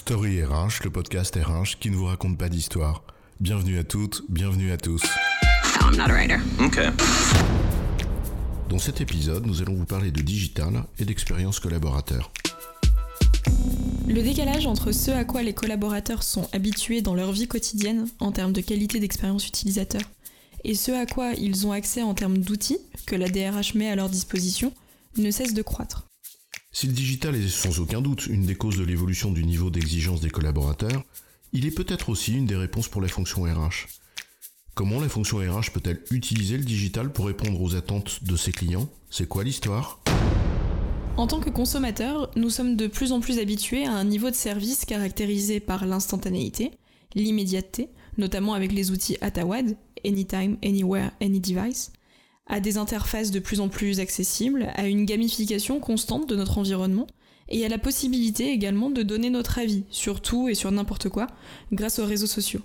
Story RH, le podcast RH qui ne vous raconte pas d'histoire. Bienvenue à toutes, bienvenue à tous. No, I'm not a writer. Okay. Dans cet épisode, nous allons vous parler de digital et d'expérience collaborateur. Le décalage entre ce à quoi les collaborateurs sont habitués dans leur vie quotidienne en termes de qualité d'expérience utilisateur et ce à quoi ils ont accès en termes d'outils que la DRH met à leur disposition ne cesse de croître. Si le digital est sans aucun doute une des causes de l'évolution du niveau d'exigence des collaborateurs, il est peut-être aussi une des réponses pour la fonction RH. Comment la fonction RH peut-elle utiliser le digital pour répondre aux attentes de ses clients ? C'est quoi l'histoire ? En tant que consommateurs, nous sommes de plus en plus habitués à un niveau de service caractérisé par l'instantanéité, l'immédiateté, notamment avec les outils Atawad, Anytime, Anywhere, Any Device, à des interfaces de plus en plus accessibles, à une gamification constante de notre environnement, et à la possibilité également de donner notre avis sur tout et sur n'importe quoi grâce aux réseaux sociaux.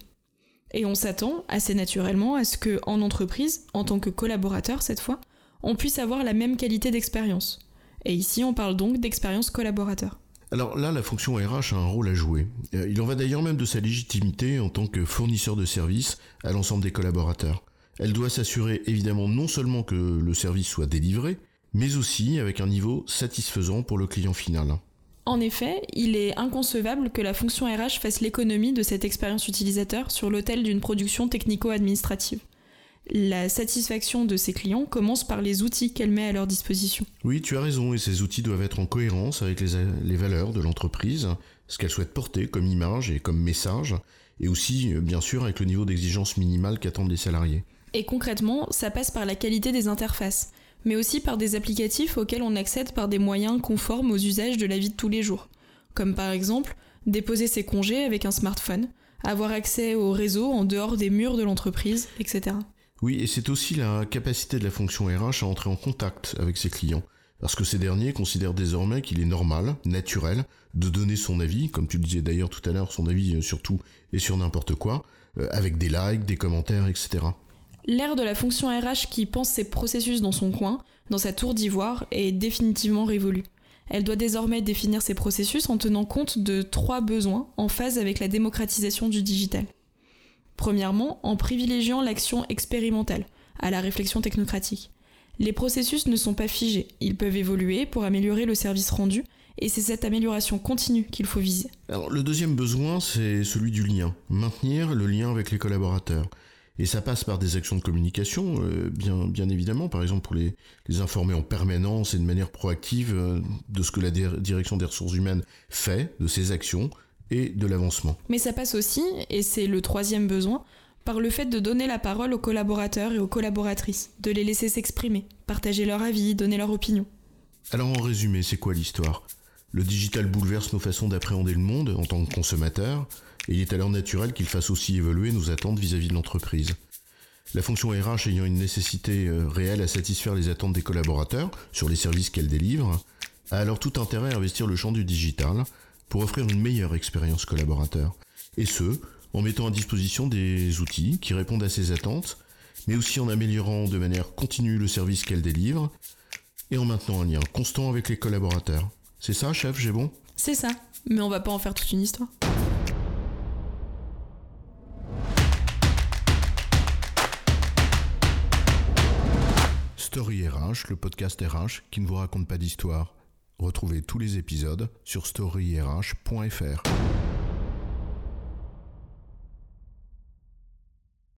Et on s'attend assez naturellement à ce que, en entreprise, en tant que collaborateur cette fois, on puisse avoir la même qualité d'expérience. Et ici, on parle donc d'expérience collaborateur. Alors là, la fonction RH a un rôle à jouer. Il en va d'ailleurs même de sa légitimité en tant que fournisseur de services à l'ensemble des collaborateurs. Elle doit s'assurer évidemment non seulement que le service soit délivré, mais aussi avec un niveau satisfaisant pour le client final. En effet, il est inconcevable que la fonction RH fasse l'économie de cette expérience utilisateur sur l'autel d'une production technico-administrative. La satisfaction de ses clients commence par les outils qu'elle met à leur disposition. Oui, tu as raison, et ces outils doivent être en cohérence avec les valeurs de l'entreprise, ce qu'elle souhaite porter comme image et comme message, et aussi, bien sûr, avec le niveau d'exigence minimale qu'attendent les salariés. Et concrètement, ça passe par la qualité des interfaces, mais aussi par des applicatifs auxquels on accède par des moyens conformes aux usages de la vie de tous les jours, comme par exemple déposer ses congés avec un smartphone, avoir accès au réseau en dehors des murs de l'entreprise, etc. Oui, et c'est aussi la capacité de la fonction RH à entrer en contact avec ses clients, parce que ces derniers considèrent désormais qu'il est normal, naturel, de donner son avis, comme tu le disais d'ailleurs tout à l'heure, son avis sur tout et sur n'importe quoi, avec des likes, des commentaires, etc. L'ère de la fonction RH qui pense ses processus dans son coin, dans sa tour d'ivoire, est définitivement révolue. Elle doit désormais définir ses processus en tenant compte de trois besoins en phase avec la démocratisation du digital. Premièrement, en privilégiant l'action expérimentale à la réflexion technocratique. Les processus ne sont pas figés, ils peuvent évoluer pour améliorer le service rendu, et c'est cette amélioration continue qu'il faut viser. Alors, le deuxième besoin, c'est celui du lien, maintenir le lien avec les collaborateurs. Et ça passe par des actions de communication, bien évidemment, par exemple pour les informer en permanence et de manière proactive de ce que la direction des ressources humaines fait, de ses actions, et de l'avancement. Mais ça passe aussi, et c'est le troisième besoin, par le fait de donner la parole aux collaborateurs et aux collaboratrices, de les laisser s'exprimer, partager leur avis, donner leur opinion. Alors en résumé, c'est quoi l'histoire ? Le digital bouleverse nos façons d'appréhender le monde en tant que consommateurs, et il est alors naturel qu'il fasse aussi évoluer nos attentes vis-à-vis de l'entreprise. La fonction RH ayant une nécessité réelle à satisfaire les attentes des collaborateurs sur les services qu'elle délivre, a alors tout intérêt à investir le champ du digital, pour offrir une meilleure expérience collaborateur. Et ce, en mettant à disposition des outils qui répondent à ses attentes, mais aussi en améliorant de manière continue le service qu'elle délivre, et en maintenant un lien constant avec les collaborateurs. C'est ça, chef, j'ai bon ? C'est ça, mais on va pas en faire toute une histoire. Story RH, le podcast RH qui ne vous raconte pas d'histoire. Retrouvez tous les épisodes sur storyrh.fr.